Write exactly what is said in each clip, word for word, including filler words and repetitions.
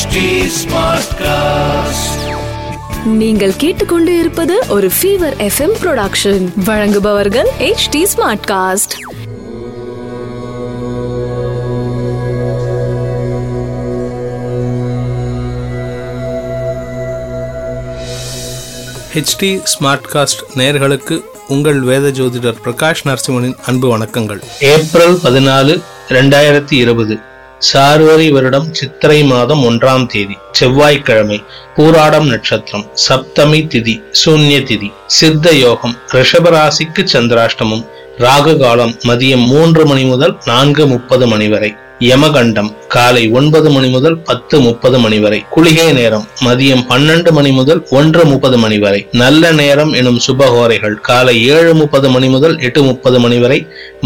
H D SmartCast. நீங்கள் கேட்டுக்கொண்டு இருப்பது ஒரு ஃபீவர் எஃப்.எம் ப்ரொடக்ஷன். வழங்குபவர்கள் H D SmartCast. H D SmartCast நேயர்களுக்கு உங்கள் வேத ஜோதிடர் பிரகாஷ் நரசிம்மனின் அன்பு வணக்கங்கள். ஏப்ரல் பதினாலு இரண்டாயிரத்தி இருபது சார்வரி வருடம் சித்திரை மாதம் ஒன்றாம் தேதி செவ்வாய்க்கிழமை. பூராடம் நட்சத்திரம், சப்தமி திதி, சூன்ய திதி, சித்த யோகம், ரிஷபராசிக்கு சந்திராஷ்டமம், ராகு காலம் மதியம் மூன்று மணி முதல் நான்கு முப்பது மணி வரை, யமகண்டம் காலை ஒன்பது மணி முதல் பத்து முப்பது மணி வரை, குளிகை நேரம் மதியம் பன்னெண்டு மணி முதல் ஒன்று முப்பது மணி வரை, நல்ல நேரம் எனும் சுபஹோரைகள் காலை ஏழு முப்பது மணி முதல் எட்டு முப்பது மணி வரை,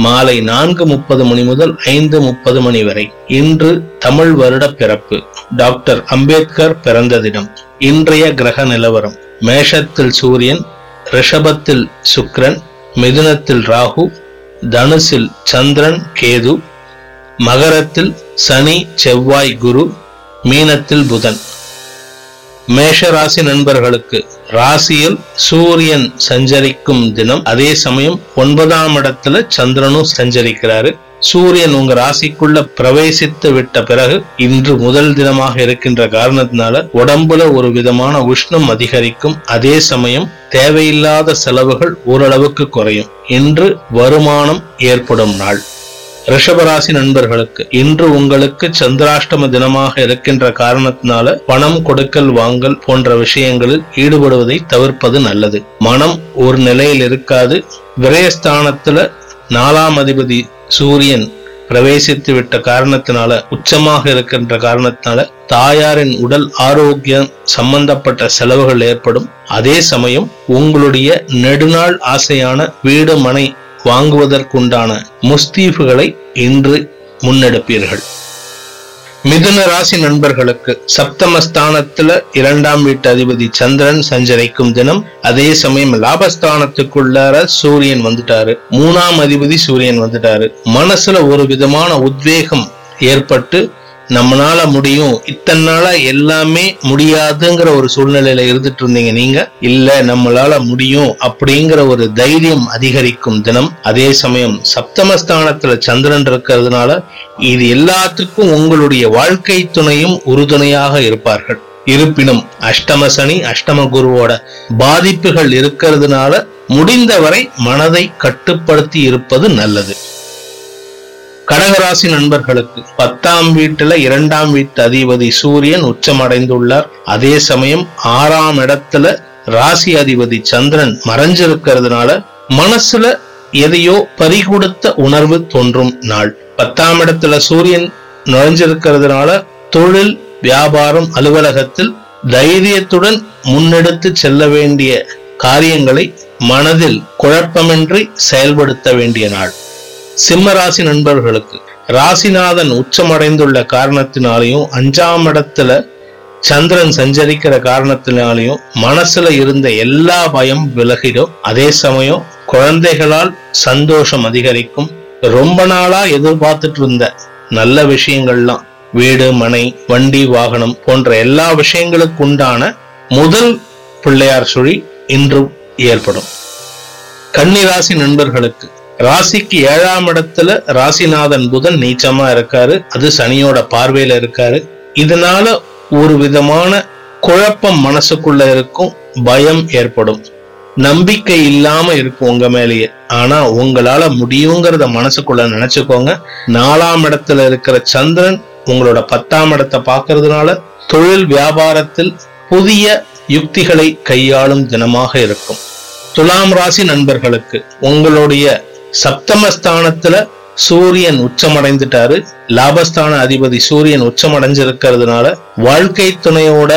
மாலை நான்கு முப்பது மணி முதல் ஐந்து முப்பது மணி வரை. இன்று தமிழ் வருட பிறப்பு. டாக்டர் அம்பேத்கர் பிறந்த தினம். இன்றைய கிரக நிலவரம்: மேஷத்தில் சூரியன், ரிஷபத்தில் சுக்கிரன், மிதுனத்தில் ராகு, தனுசில் சந்திரன் கேது, மகரத்தில் சனி செவ்வாய் குரு, மீனத்தில் புதன். மேஷ ராசி நண்பர்களுக்கு ராசியில் சூரியன் சஞ்சரிக்கும் தினம். அதே சமயம் ஒன்பதாம் இடத்துல சந்திரனும் சஞ்சரிக்கிறாரு. சூரியன் உங்க ராசிக்குள்ள பிரவேசித்து விட்ட பிறகு இன்று முதல் தினமாக இருக்கின்ற காரணத்தினால உடம்புல ஒரு விதமான உஷ்ணம் அதிகரிக்கும். அதே சமயம் தேவையில்லாத செலவுகள் ஓரளவுக்கு குறையும். இன்று வருமானம் ஏற்படும் நாள். ரிஷபராசி நண்பர்களுக்கு இன்று உங்களுக்கு சந்திராஷ்டம தினமாக இருக்கின்ற காரணத்தினால பணம் கொடுக்கல் வாங்கல் போன்ற விஷயங்களில் ஈடுபடுவதை தவிர்ப்பது நல்லது. மனம் ஒரு நிலையில் இருக்காது. விரயஸ்தானத்துல நாலாம் அதிபதி சூரியன் பிரவேசித்து விட்ட காரணத்தினால, உச்சமாக இருக்கின்ற காரணத்தினால தாயாரின் உடல் ஆரோக்கியம் சம்பந்தப்பட்ட செலவுகள் ஏற்படும். அதே சமயம் உங்களுடைய நெடுநாள் ஆசையான வீடு மனை வாங்குவதற்குண்டான முஸ்தீஃபுகளை இன்று முன்னெடுப்பீர்கள். மிதுன ராசி நண்பர்களுக்கு சப்தமஸ்தானத்துல இரண்டாம் வீட்டு அதிபதி சந்திரன் சஞ்சரிக்கும் தினம். அதே சமயம் லாபஸ்தானத்துக்குள்ளார சூரியன் வந்துட்டாரு, மூணாம் அதிபதி சூரியன் வந்துட்டாரு. மனசுல ஒரு விதமான உத்வேகம் ஏற்பட்டு நம்மளால முடியும், இத்தனை நாளா எல்லாமே முடியாதுங்கிற ஒரு சூழ்நிலையில இருந்துட்டு இருந்தீங்க நீங்க, இல்ல நம்மளால முடியும் அப்படிங்கிற ஒரு தைரியம் அதிகரிக்கும் தினம். அதே சமயம் சப்தமஸ்தானத்துல சந்திரன் இருக்கிறதுனால இது எல்லாத்துக்கும் உங்களுடைய வாழ்க்கை துணையும் உறுதுணையாக இருப்பார்கள். இருப்பினும் அஷ்டம சனி அஷ்டம குருவோட பாதிப்புகள் இருக்கிறதுனால முடிந்தவரை மனதை கட்டுப்படுத்தி இருப்பது நல்லது. கடகராசி நண்பர்களுக்கு பத்தாம் வீட்டுல இரண்டாம் வீட்டு அதிபதி சூரியன் உச்சமடைந்துள்ளார். அதே சமயம் ஆறாம் இடத்துல ராசி அதிபதி சந்திரன் மறைஞ்சிருக்கிறதுனால மனசுல எதையோ பறிகொடுத்த உணர்வு தோன்றும் நாள். பத்தாம் இடத்துல சூரியன் நுழைஞ்சிருக்கிறதுனால தொழில் வியாபாரம் அலுவலகத்தில் தைரியத்துடன் முன்னெடுத்து செல்ல வேண்டிய காரியங்களை மனதில் குழப்பமின்றி செயல்படுத்த வேண்டிய நாள். சிம்ம ராசி நண்பர்களுக்கு ராசிநாதன் உச்சமடைந்துள்ள காரணத்தினாலையும் அஞ்சாம் இடத்துல சந்திரன் சஞ்சரிக்கிற காரணத்தினாலையும் மனசுல இருந்த எல்லா பயம் விலகிடும். அதே சமயம் குழந்தைகளால் சந்தோஷம் அதிகரிக்கும். ரொம்ப நாளா எதிர்பார்த்துட்டு இருந்த நல்ல விஷயங்கள்லாம், வீடு மனை வண்டி வாகனம் போன்ற எல்லா விஷயங்களுக்கு உண்டான முதல் பிள்ளையார் சுழி இன்று ஏற்படும். கன்னிராசி நண்பர்களுக்கு ராசிக்கு ஏழாம் இடத்துல ராசிநாதன் புதன் நீச்சமா இருக்காரு. அது சனியோட பார்வையில இருக்காரு. இதனால ஒரு விதமான குழப்பம் மனசுக்குள்ள இருக்கும், பயம் ஏற்படும், நம்பிக்கை இல்லாம இருக்கும் உங்க மேலேயே. ஆனா உங்களால முடியுங்கிறத மனசுக்குள்ள நினைச்சுக்கோங்க. நாலாம் இடத்துல இருக்கிற சந்திரன் உங்களோட பத்தாம் இடத்தை பார்க்கறதுனால தொழில் வியாபாரத்தில் புதிய யுக்திகளை கையாளும் தினமாக இருக்கும். துலாம் ராசி நண்பர்களுக்கு உங்களுடைய சப்தமஸ்தானத்துல சூரியன் உச்சமடைந்துட்டாரு. லாபஸ்தான அதிபதி சூரியன் உச்சமடைஞ்சிருக்கிறதுனால வாழ்க்கை துணையோட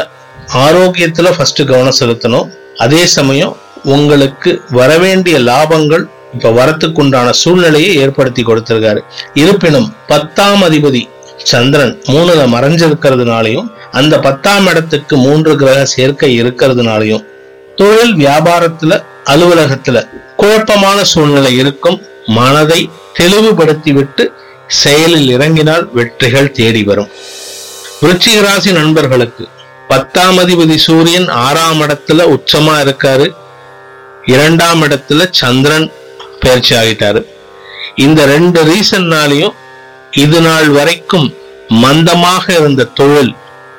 ஆரோக்கியத்துல ஃபர்ஸ்ட் கவனம் செலுத்தணும். அதே சமயம் உங்களுக்கு வரவேண்டிய லாபங்கள் இப்ப வரத்துக்குண்டான சூழ்நிலையை ஏற்படுத்தி கொடுத்திருக்காரு. இருப்பினும் பத்தாம் அதிபதி சந்திரன் மூணுல மறைஞ்சிருக்கிறதுனாலையும் அந்த பத்தாம் இடத்துக்கு மூன்று கிரக சேர்க்கை இருக்கிறதுனாலையும் தொழில் வியாபாரத்துல அலுவலகத்துல குழப்பமான சூழ்நிலை இருக்கும். மனதை தெளிவுபடுத்திவிட்டு செயலில் இறங்கினால் வெற்றிகள் தேடி வரும். விருச்சிக ராசி நண்பர்களுக்கு பத்தாம் அதிபதி சூரியன் ஆறாம் இடத்துல உச்சமா இருக்காரு. இரண்டாம் இடத்துல சந்திரன் பயிற்சி ஆகிட்டாரு. இந்த ரெண்டு ரீசன்னாலையும் இது நாள் வரைக்கும் மந்தமாக இருந்த தொழில்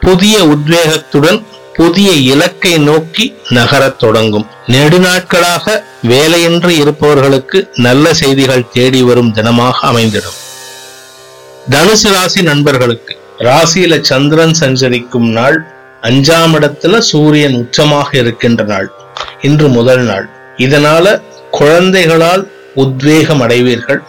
புதிய உத்வேகத்துடன் புதிய இலக்கை நோக்கி நகரத் தொடங்கும். நெடுநாட்களாக வேலையின்றி இருப்பவர்களுக்கு நல்ல செய்திகள் தேடி வரும் தினமாக அமைந்திடும். தனுசு ராசி நண்பர்களுக்கு ராசியில சந்திரன் சஞ்சரிக்கும் நாள், அஞ்சாம் இடத்துல சூரியன் உச்சமாக இருக்கின்ற நாள் இன்று முதல் நாள். இதனால குழந்தைகளால் உத்வேகம் அடைவீர்கள்.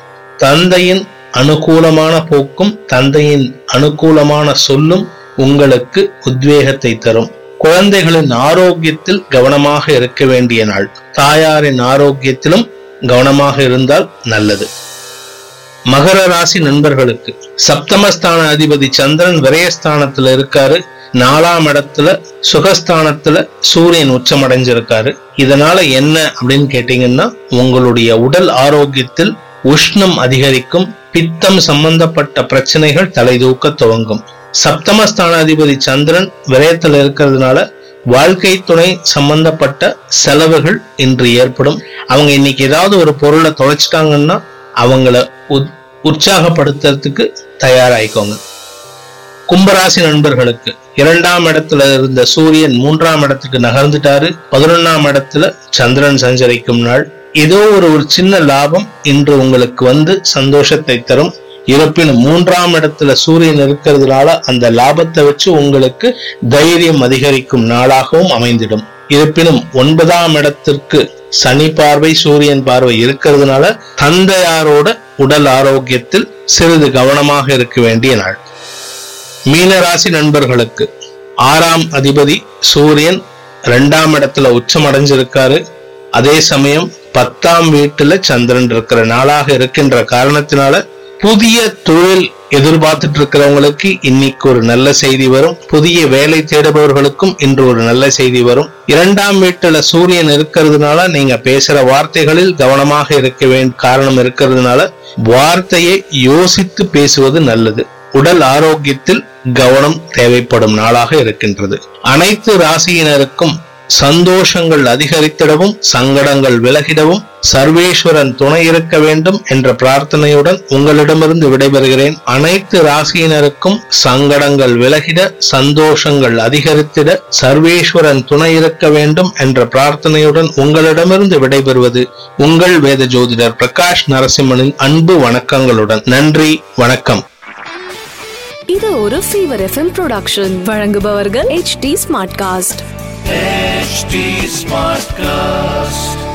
தந்தையின் அனுகூலமான போக்கும் தந்தையின் அனுகூலமான சொல்லும் உங்களுக்கு உத்வேகத்தை தரும். குழந்தைகளின் ஆரோக்கியத்தில் கவனமாக இருக்க வேண்டிய நாள். தாயாரின் ஆரோக்கியத்திலும் கவனமாக இருந்தால் நல்லது. மகர ராசி நண்பர்களுக்கு சப்தமஸ்தான அதிபதி சந்திரன் விரயஸ்தானத்துல இருக்காரு. நாலாம் இடத்துல சுகஸ்தானத்துல சூரியன் உச்சமடைஞ்சிருக்காரு. இதனால என்ன அப்படின்னு கேட்டீங்கன்னா, உங்களுடைய உடல் ஆரோக்கியத்தில் உஷ்ணம் அதிகரிக்கும். பித்தம் சம்பந்தப்பட்ட பிரச்சனைகள் தலை தூக்க துவங்கும். சப்தமஸ்தான அதிபதி சந்திரன் விரயத்துல இருக்கிறதுனால வாழ்க்கை துணை சம்பந்தப்பட்ட செலவுகள் இன்று ஏற்படும். அவங்க இன்னைக்கு ஏதாவது ஒரு பொருளை தொலைச்சிட்டாங்கன்னா அவங்கள உற்சாகப்படுத்துறதுக்கு தயாராயிக்கோங்க. கும்பராசி நண்பர்களுக்கு இரண்டாம் இடத்துல இருந்த சூரியன் மூன்றாம் இடத்துக்கு நகர்ந்துட்டாரு. பதினொன்னாம் இடத்துல சந்திரன் சஞ்சரிக்கும் நாள். ஏதோ ஒரு ஒரு சின்ன லாபம் இன்று உங்களுக்கு வந்து சந்தோஷத்தை தரும். இருப்பினும் மூன்றாம் இடத்துல சூரியன் இருக்கிறதுனால அந்த லாபத்தை வச்சு உங்களுக்கு தைரியம் அதிகரிக்கும் நாளாகவும் அமைந்திடும். இருப்பினும் ஒன்பதாம் இடத்திற்கு சனி பார்வை சூரியன் பார்வை இருக்கிறதுனால தந்தையாரோட உடல் ஆரோக்கியத்தில் சிறிது கவனமாக இருக்க வேண்டிய நாள். மீனராசி நண்பர்களுக்கு ஆறாம் அதிபதி சூரியன் இரண்டாம் இடத்துல உச்சமடைஞ்சிருக்காரு. அதே சமயம் பத்தாம் வீட்டுல சந்திரன் இருக்கிற நாளாக இருக்கின்ற காரணத்தினால புதிய தொழில் எதிர்பார்த்துட்டு இருக்கிறவங்களுக்கு இன்னைக்கு ஒரு நல்ல செய்தி வரும். புதிய வேலை தேடுபவர்களுக்கும் இன்று ஒரு நல்ல செய்தி வரும். இரண்டாம் வீட்டுல சூரியன் இருக்கிறதுனால நீங்க பேசுற வார்த்தைகளில் கவனமாக இருக்க வேண்டிய காரணம் இருக்கிறதுனால வார்த்தையை யோசித்து பேசுவது நல்லது. உடல் ஆரோக்கியத்தில் கவனம் தேவைப்படும் நாளாக இருக்கின்றது. அனைத்து ராசியினருக்கும் சந்தோஷங்கள் அதிகரித்திடவும் சங்கடங்கள் விலகிடவும் சர்வேஸ்வரன் துணை இருக்க வேண்டும் என்ற பிரார்த்தனையுடன் உங்களிடமிருந்து விடைபெறுகிறேன். அனைத்து ராசியினருக்கும் சங்கடங்கள் விலகிட சந்தோஷங்கள் அதிகரித்திட சர்வேஸ்வரன் துணை இருக்க வேண்டும் என்ற பிரார்த்தனையுடன் உங்களிடமிருந்து விடைபெறுவது உங்கள் வேத ஜோதிடர் பிரகாஷ் நரசிம்மனின் அன்பு வணக்கங்களுடன். நன்றி, வணக்கம். இது ஒரு ஃபீவர் எஃப்.எம் ப்ரொடக்ஷன். வழங்குபவர்கள் H D Smartcast. H D Smartcast.